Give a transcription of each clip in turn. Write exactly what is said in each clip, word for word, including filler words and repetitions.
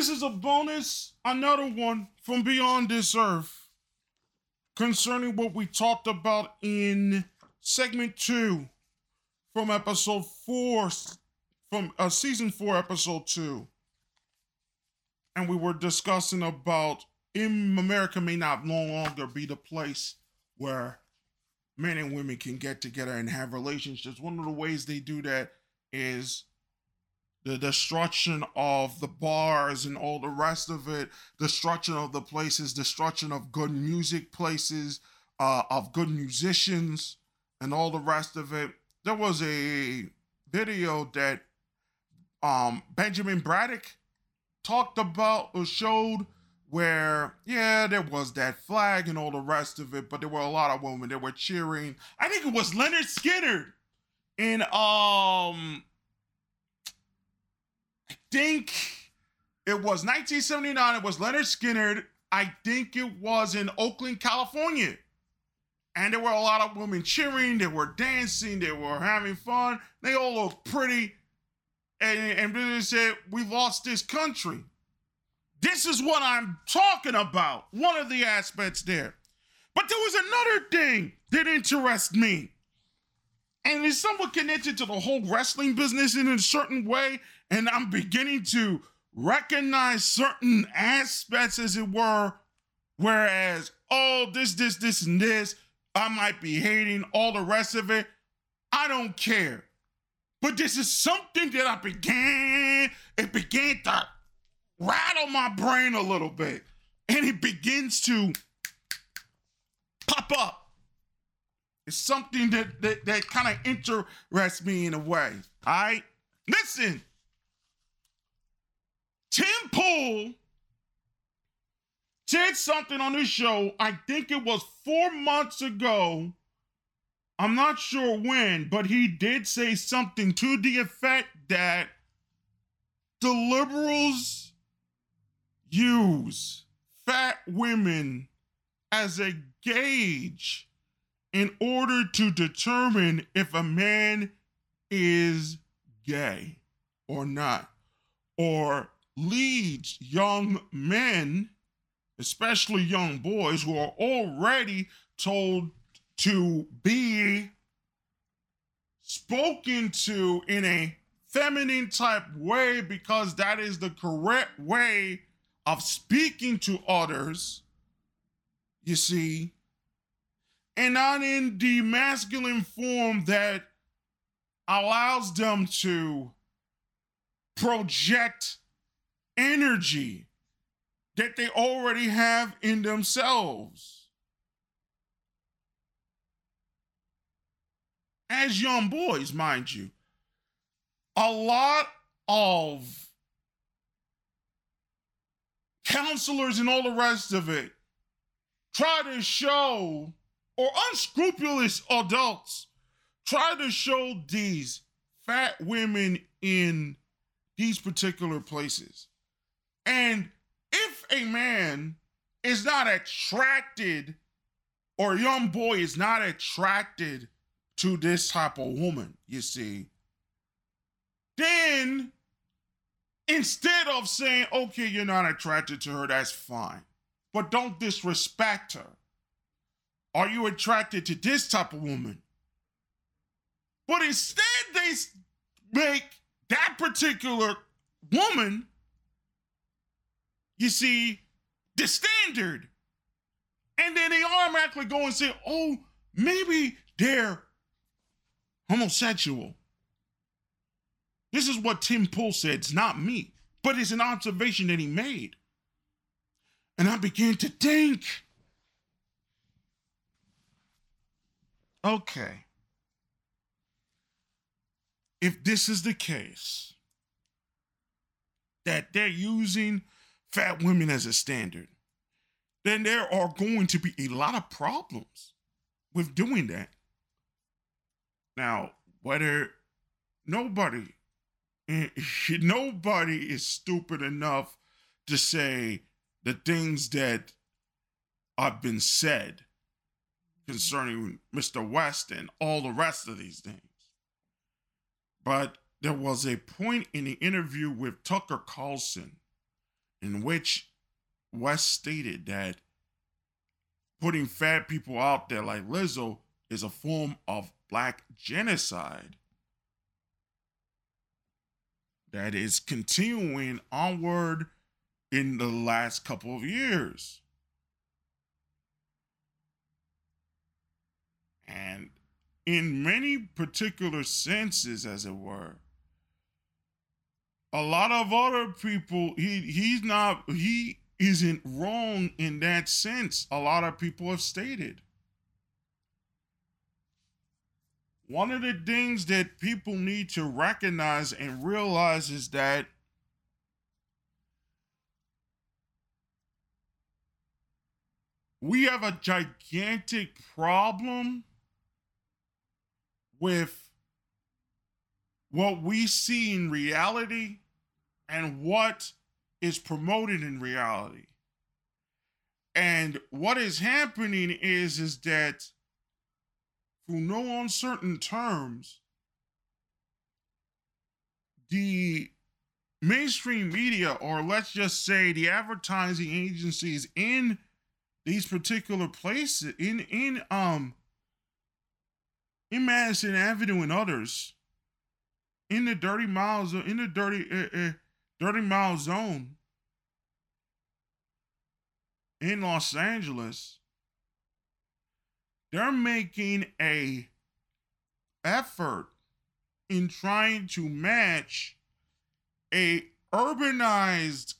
this is a bonus, another one from Beyond This Earth concerning what we talked about in segment two from episode four, from uh, season four, episode two. And we were discussing about in America may not no longer be the place where men and women can get together and have relationships. One of the ways they do that is the destruction of the bars and all the rest of it, destruction of the places, destruction of good music places, uh, of good musicians, and all the rest of it. There was a video that um, Benjamin Braddock talked about or showed where, yeah, there was that flag and all the rest of it, but there were a lot of women that were cheering. I think it was Leonard Skinner in um... I think it was nineteen seventy-nine. It was Leonard Skinner. I think it was in Oakland, California. And there were a lot of women cheering. They were dancing. They were having fun. They all looked pretty. And, and they said, we lost this country. This is what I'm talking about. One of the aspects there. But there was another thing that interests me. And it's somewhat connected to the whole wrestling business in a certain way. And I'm beginning to recognize certain aspects, as it were, whereas, oh, this, this, this, and this, I might be hating all the rest of it. I don't care. But this is something that I began, it began to rattle my brain a little bit. And it begins to pop up. It's something that that, that kind of interests me in a way. All right? Listen. Tim Pool said something on his show, I think it was four months ago. I'm not sure when, but he did say something to the effect that the liberals use fat women as a gauge in order to determine if a man is gay or not, or leads young men, especially young boys who are already told to be spoken to in a feminine type way because that is the correct way of speaking to others, you see, and not in the masculine form that allows them to project energy that they already have in themselves. As young boys, mind you, a lot of counselors and all the rest of it try to show, or unscrupulous adults try to show these fat women in these particular places. And if a man is not attracted, or a young boy is not attracted to this type of woman, you see, then instead of saying, okay, you're not attracted to her, that's fine, but don't disrespect her. Are you attracted to this type of woman? But instead they make that particular woman, you see, the standard. And then they automatically go and say, oh, maybe they're homosexual. This is what Tim Pool said. It's not me, but it's an observation that he made. And I began to think, okay, if this is the case, that they're using fat women as a standard, then there are going to be a lot of problems with doing that. Now, whether nobody, nobody is stupid enough to say the things that have been said concerning Mister West and all the rest of these things. But there was a point in the interview with Tucker Carlson in which West stated that putting fat people out there like Lizzo is a form of black genocide that is continuing onward in the last couple of years. And in many particular senses, as it were, a lot of other people, he he's not, he isn't wrong in that sense. A lot of people have stated. One of the things that people need to recognize and realize is that we have a gigantic problem with what we see in reality and what is promoted in reality. And what is happening is, is that through no uncertain terms, the mainstream media, or let's just say the advertising agencies in these particular places, in in um in Madison Avenue and others, in the dirty miles, in the dirty uh, uh, dirty mile zone in Los Angeles, they're making a effort in trying to match a urbanized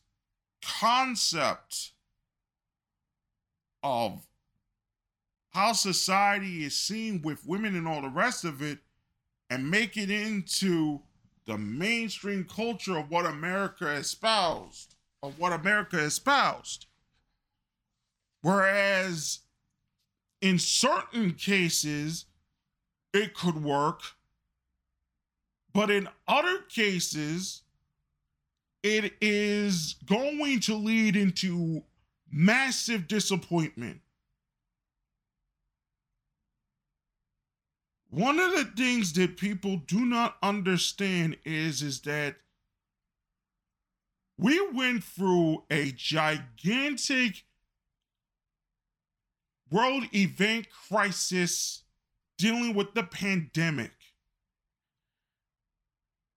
concept of how society is seen with women and all the rest of it, and make it into the mainstream culture of what America espoused, of what America espoused. Whereas in certain cases, it could work, but in other cases, it is going to lead into massive disappointment. One of the things that people do not understand is, is that we went through a gigantic world event crisis dealing with the pandemic.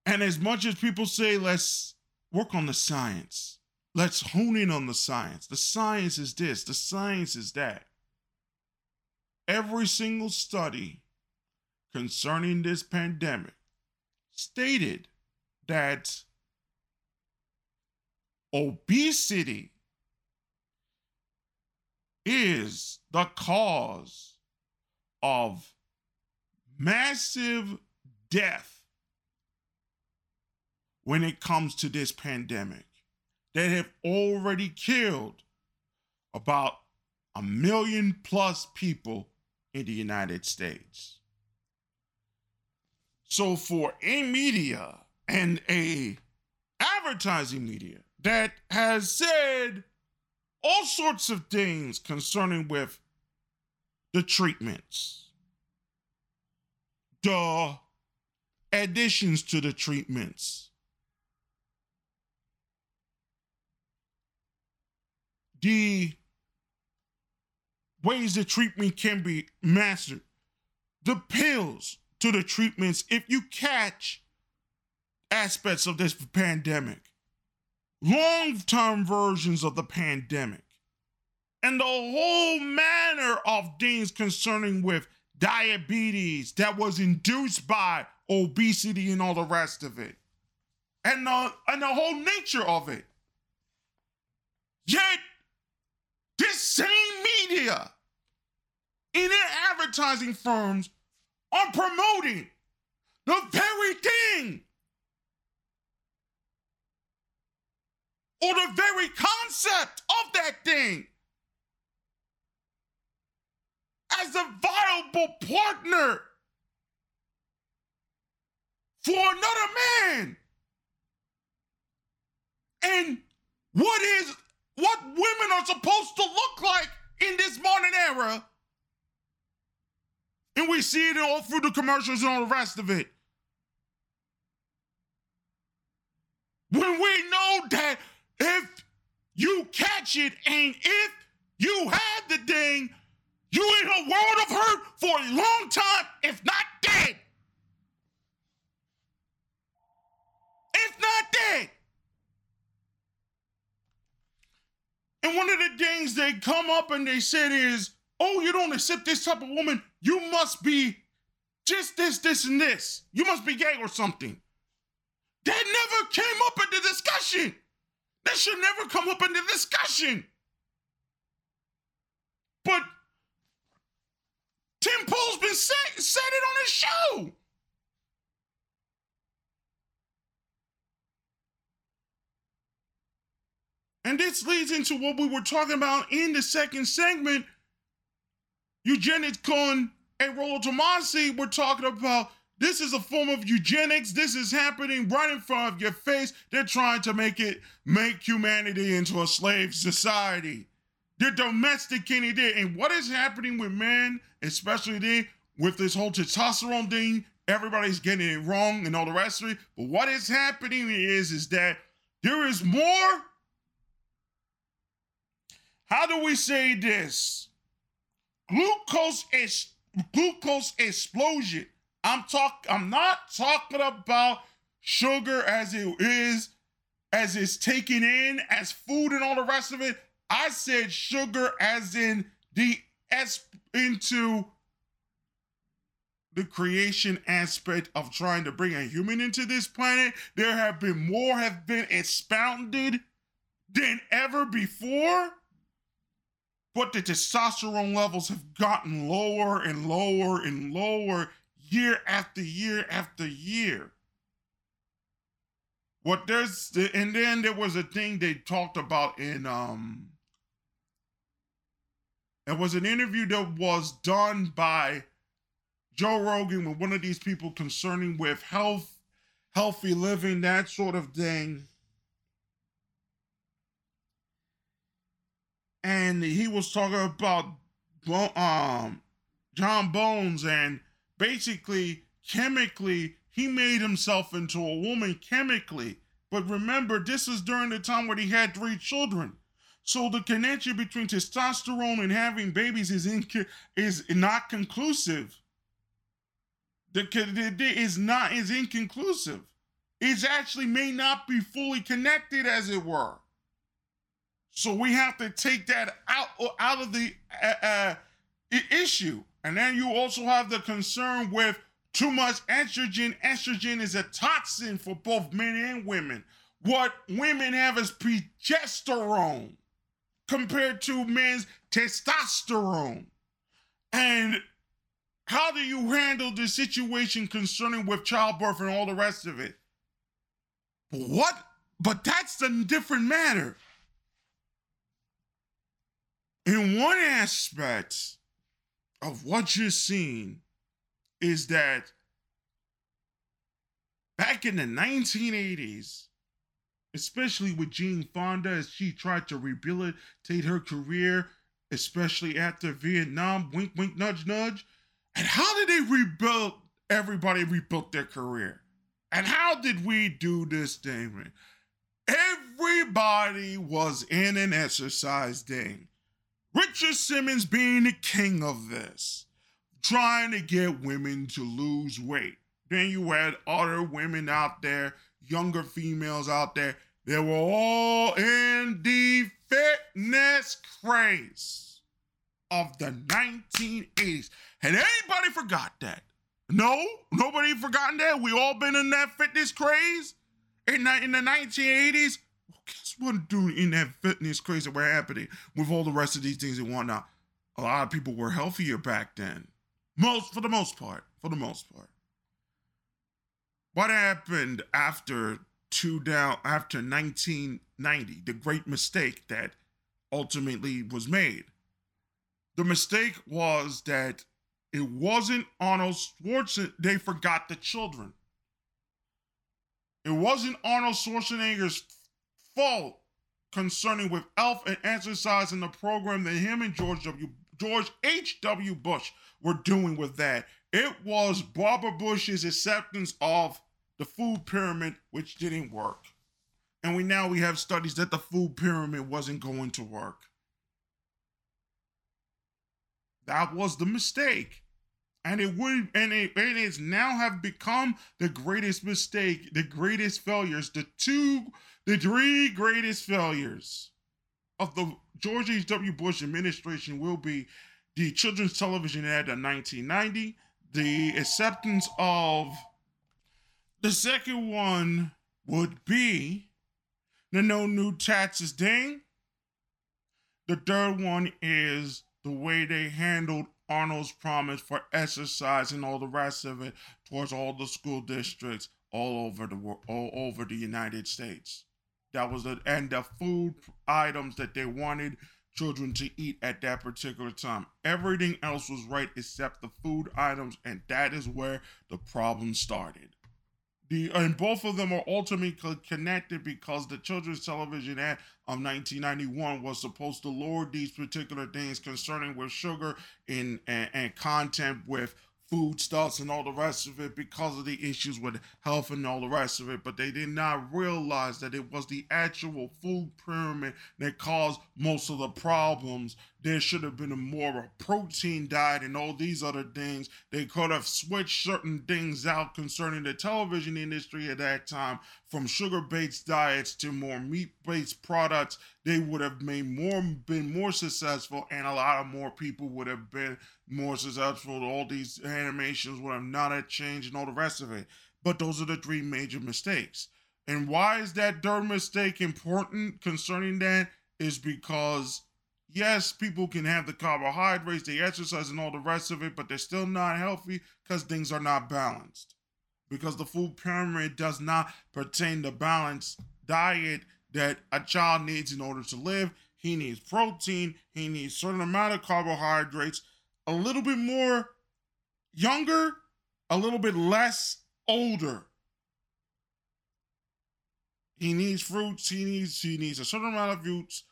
And as much as people say, let's work on the science, let's hone in on the science. The science is this, the science is that. Every single study concerning this pandemic stated that obesity is the cause of massive death when it comes to this pandemic, that have already killed about a million plus people in the United States. So for a media and a advertising media that has said all sorts of things concerning with the treatments, the additions to the treatments, the ways the treatment can be mastered, the pills to the treatments, if you catch aspects of this pandemic, long-term versions of the pandemic, and the whole manner of things concerning with diabetes that was induced by obesity and all the rest of it, and the, and the whole nature of it. Yet, this same media in their advertising firms are promoting the very thing or the very concept of that thing as a viable partner for another man. And what is what women are supposed to look like in this modern era, and we see it all through the commercials and all the rest of it, when we know that if that shit ain't if you had the ding. You in a world of hurt for a long time, if not dead. If not dead. And one of the things they come up and they said is, oh, you don't accept this type of woman. You must be just this, this, and this. You must be gay or something. That never came up in the discussion. That should never come up in the discussion. But Tim Pool's been say, said it on his show. And this leads into what we were talking about in the second segment. Eugenics con and Rolo Tomasi were talking about this is a form of eugenics. This is happening right in front of your face. They're trying to make it, make humanity into a slave society. They're domesticating it. And what is happening with men, especially then, with this whole testosterone thing, everybody's getting it wrong and all the rest of it. But what is happening is, is that there is more. How do we say this? Glucose is glucose explosion. I'm talk. I'm not talking about sugar as it is, as it's taken in as food and all the rest of it. I said sugar as in the S into the creation aspect of trying to bring a human into this planet. There have been more have been expounded than ever before. But the testosterone levels have gotten lower and lower and lower year after year after year. What there's, and then there was a thing they talked about in, um, it was an interview that was done by Joe Rogan with one of these people concerning with health, healthy living, that sort of thing. And he was talking about um, John Bones, and basically, chemically, he made himself into a woman chemically. But remember, this is during the time where he had three children. So the connection between testosterone and having babies is inc- is not conclusive. The is not is inconclusive. It actually may not be fully connected, as it were. So we have to take that out out of the uh, uh, issue. And then you also have the concern with too much estrogen. Estrogen is a toxin for both men and women. What women have is progesterone compared to men's testosterone. And how do you handle the situation concerning with childbirth and all the rest of it? What? But that's a different matter. In one aspect of what you're seeing is that back in the nineteen eighties, especially with Jean Fonda, as she tried to rehabilitate her career, especially after Vietnam, wink, wink, nudge, nudge. And how did they rebuild? Everybody rebuilt their career. And how did we do this thing? Everybody was in an exercise thing. Richard Simmons being the king of this, trying to get women to lose weight. Then you had other women out there, younger females out there. They were all in the fitness craze of the nineteen eighties. Had anybody forgot that? No, nobody forgotten that? We all been in that fitness craze in the, in the nineteen eighties? Guess what, dude, in that fitness craze that were happening with all the rest of these things and whatnot, a lot of people were healthier back then. Most, for the most part, for the most part. What happened after two down, after nineteen ninety, the great mistake that ultimately was made? The mistake was that it wasn't Arnold Schwarzenegger, they forgot the children. It wasn't Arnold Schwarzenegger's fault concerning with health and exercise and the program that him and George W. George H W. Bush were doing with that. It was Barbara Bush's acceptance of the food pyramid, which didn't work. And we now we have studies that the food pyramid wasn't going to work. That was the mistake. And it would and it and it's now have become the greatest mistake, the greatest failures, the two, the three greatest failures of the George H W. Bush administration will be the Children's Television Act of nineteen ninety, the acceptance of the second one would be the no new taxes thing. The third one is the way they handled Arnold's promise for exercise and all the rest of it towards all the school districts all over the world, all over the United States. That was the and the food items that they wanted children to eat at that particular time. Everything else was right except the food items, and that is where the problem started. The and both of them are ultimately connected because the Children's Television Act of nineteen ninety-one was supposed to lower these particular things concerning with sugar and, and, and content with foodstuffs and all the rest of it because of the issues with health and all the rest of it. But they did not realize that it was the actual food pyramid that caused most of the problems. There should have been a more protein diet and all these other things. They could have switched certain things out concerning the television industry at that time from sugar-based diets to more meat-based products. They would have made more, been more successful, and a lot of more people would have been more successful. All these animations would have not had changed and all the rest of it. But those are the three major mistakes. And why is that third mistake important concerning that? Is because, yes, people can have the carbohydrates, the exercise, and all the rest of it, but they're still not healthy because things are not balanced. Because the food pyramid does not pertain to balanced diet that a child needs in order to live. He needs protein. He needs a certain amount of carbohydrates. A little bit more younger, a little bit less older. He needs fruits. He needs he needs a certain amount of fruits,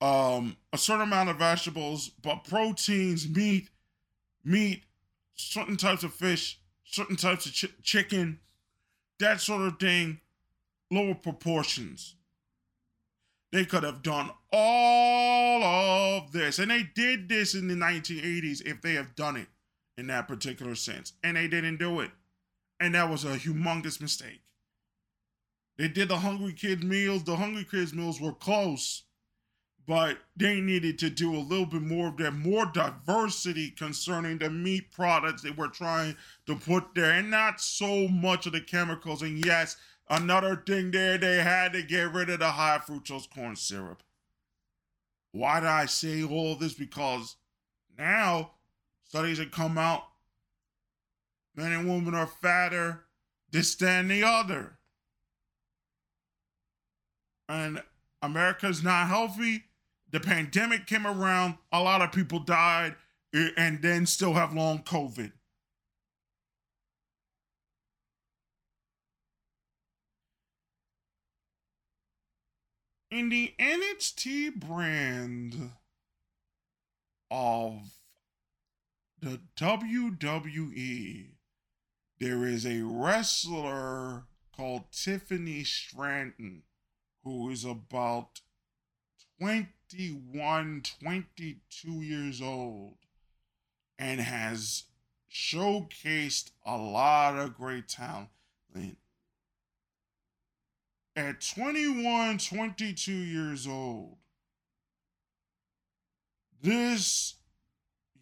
um, a certain amount of vegetables, but proteins, meat, meat, certain types of fish, certain types of ch- chicken, that sort of thing, lower proportions. They could have done all of this. And they did this in the nineteen eighties if they have done it in that particular sense. And they didn't do it. And that was a humongous mistake. They did the Hungry Kids meals. The Hungry Kids meals were close. But they needed to do a little bit more of that, more diversity concerning the meat products they were trying to put there. And not so much of the chemicals. And yes, another thing there, they had to get rid of the high fructose corn syrup. Why did I say all this? Because now studies have come out. Men and women are fatter, this, that, and the other. And America's not healthy. The pandemic came around. A lot of people died and then still have long COVID. In the N X T brand of the W W E, there is a wrestler called Tiffany Stratton who is about twenty-one, twenty-two years old and has showcased a lot of great talent. At twenty-one, twenty-two years old, this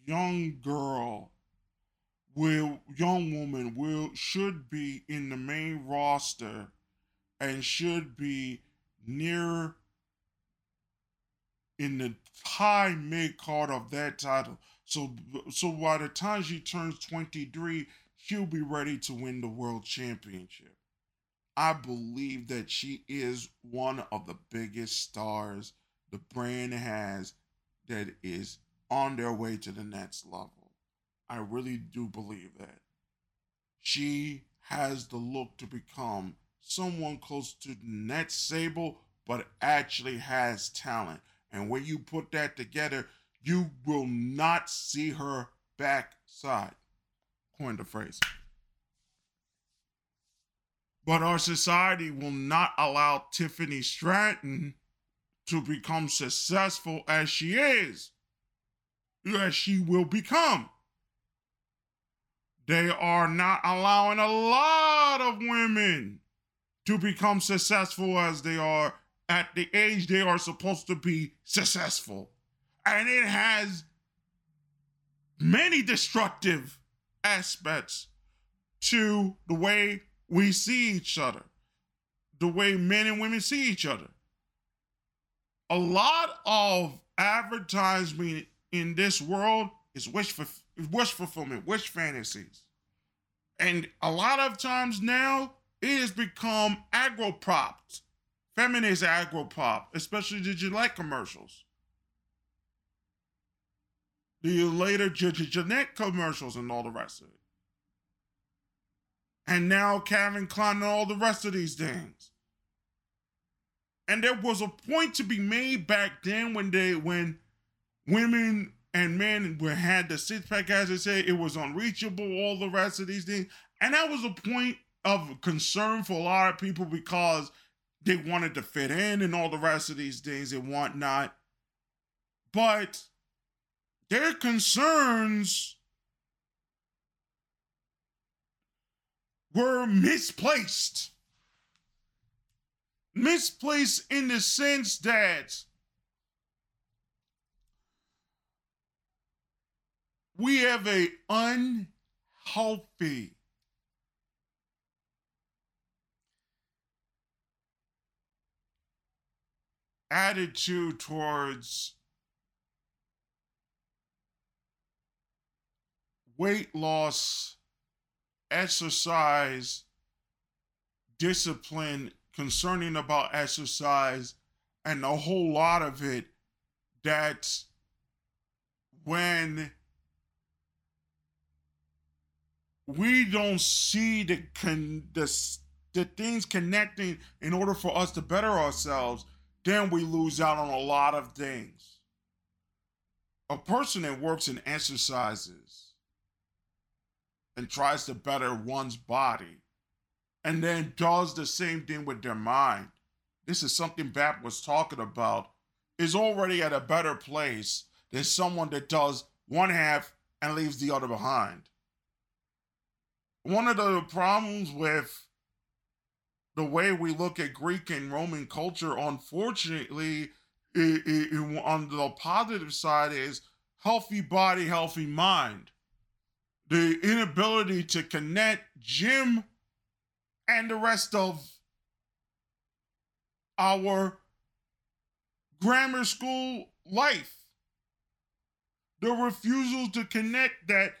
young girl will, young woman will, should be in the main roster and should be near in the high mid card of that title. So, so by the time she turns twenty-three, she'll be ready to win the world championship. I believe that she is one of the biggest stars the brand has that is on their way to the next level. I really do believe that. She has the look to become someone close to the next Sable, but actually has talent. And when you put that together, you will not see her backside. Coin the phrase. But our society will not allow Tiffany Stratton to become successful as she is, as she will become. They are not allowing a lot of women to become successful as they are at the age they are supposed to be successful. And it has many destructive aspects to the way we see each other, the way men and women see each other. A lot of advertisement in this world is wish, fulf- wish fulfillment, wish fantasies. And a lot of times now, it has become agro-propped, feminist agro-pop, especially the Gillette commercials. The later Gillette commercials and all the rest of it. And now Kevin Klein and all the rest of these things. And there was a point to be made back then when they, when women and men were, had the six-pack, as they said, it was unreachable, all the rest of these things. And that was a point of concern for a lot of people because they wanted to fit in and all the rest of these things and whatnot. But their concerns were misplaced. Misplaced in the sense that we have a unhealthy attitude towards weight loss, exercise, discipline concerning about exercise, and a whole lot of it that when we don't see the, con- the, the things connecting in order for us to better ourselves, then we lose out on a lot of things. A person that works in exercises and tries to better one's body, and then does the same thing with their mind. This is something Bap was talking about, is already at a better place than someone that does one half and leaves the other behind. One of the problems with the way we look at Greek and Roman culture, unfortunately, it, it, it, on the positive side is healthy body, healthy mind. The inability to connect gym and the rest of our grammar school life. The refusal to connect that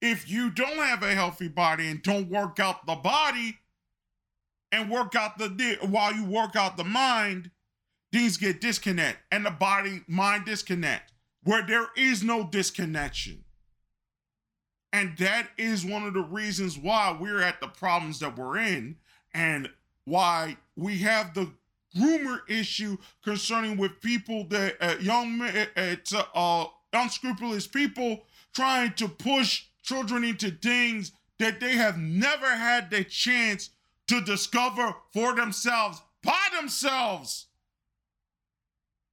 if you don't have a healthy body and don't work out the body and work out the, while you work out the mind, things get disconnect and the body mind disconnect where there is no disconnection. And that is one of the reasons why we're at the problems that we're in and why we have the groomer issue concerning with people that uh, young men, uh, uh, uh, unscrupulous people trying to push children into things that they have never had the chance to discover for themselves, by themselves,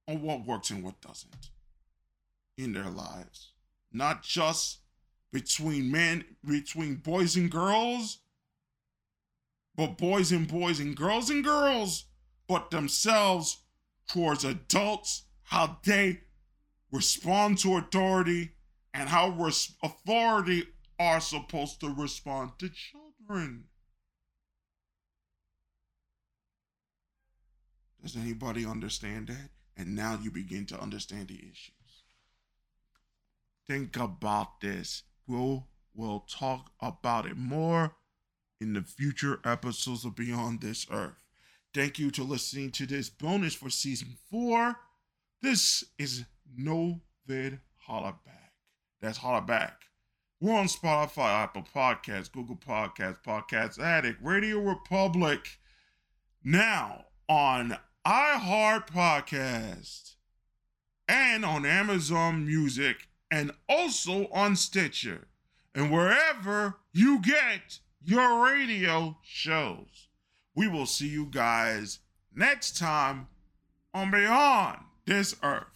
on what works and what doesn't in their lives, not just between men, between boys and girls, but boys and boys and girls and girls, but themselves towards adults, how they respond to authority and how res- authority are supposed to respond to children. Does anybody understand that? And now you begin to understand the issues. Think about this. We'll, we'll talk about it more in the future episodes of Beyond This Earth. Thank you for listening to this bonus for season four. This is Novid Hollaback. That's Hollaback. We're on Spotify, Apple Podcasts, Google Podcasts, Podcast Addict, Radio Republic. Now on iHeart Podcast and on Amazon Music, and also on Stitcher and wherever you get your radio shows. We will see you guys next time on Beyond This Earth.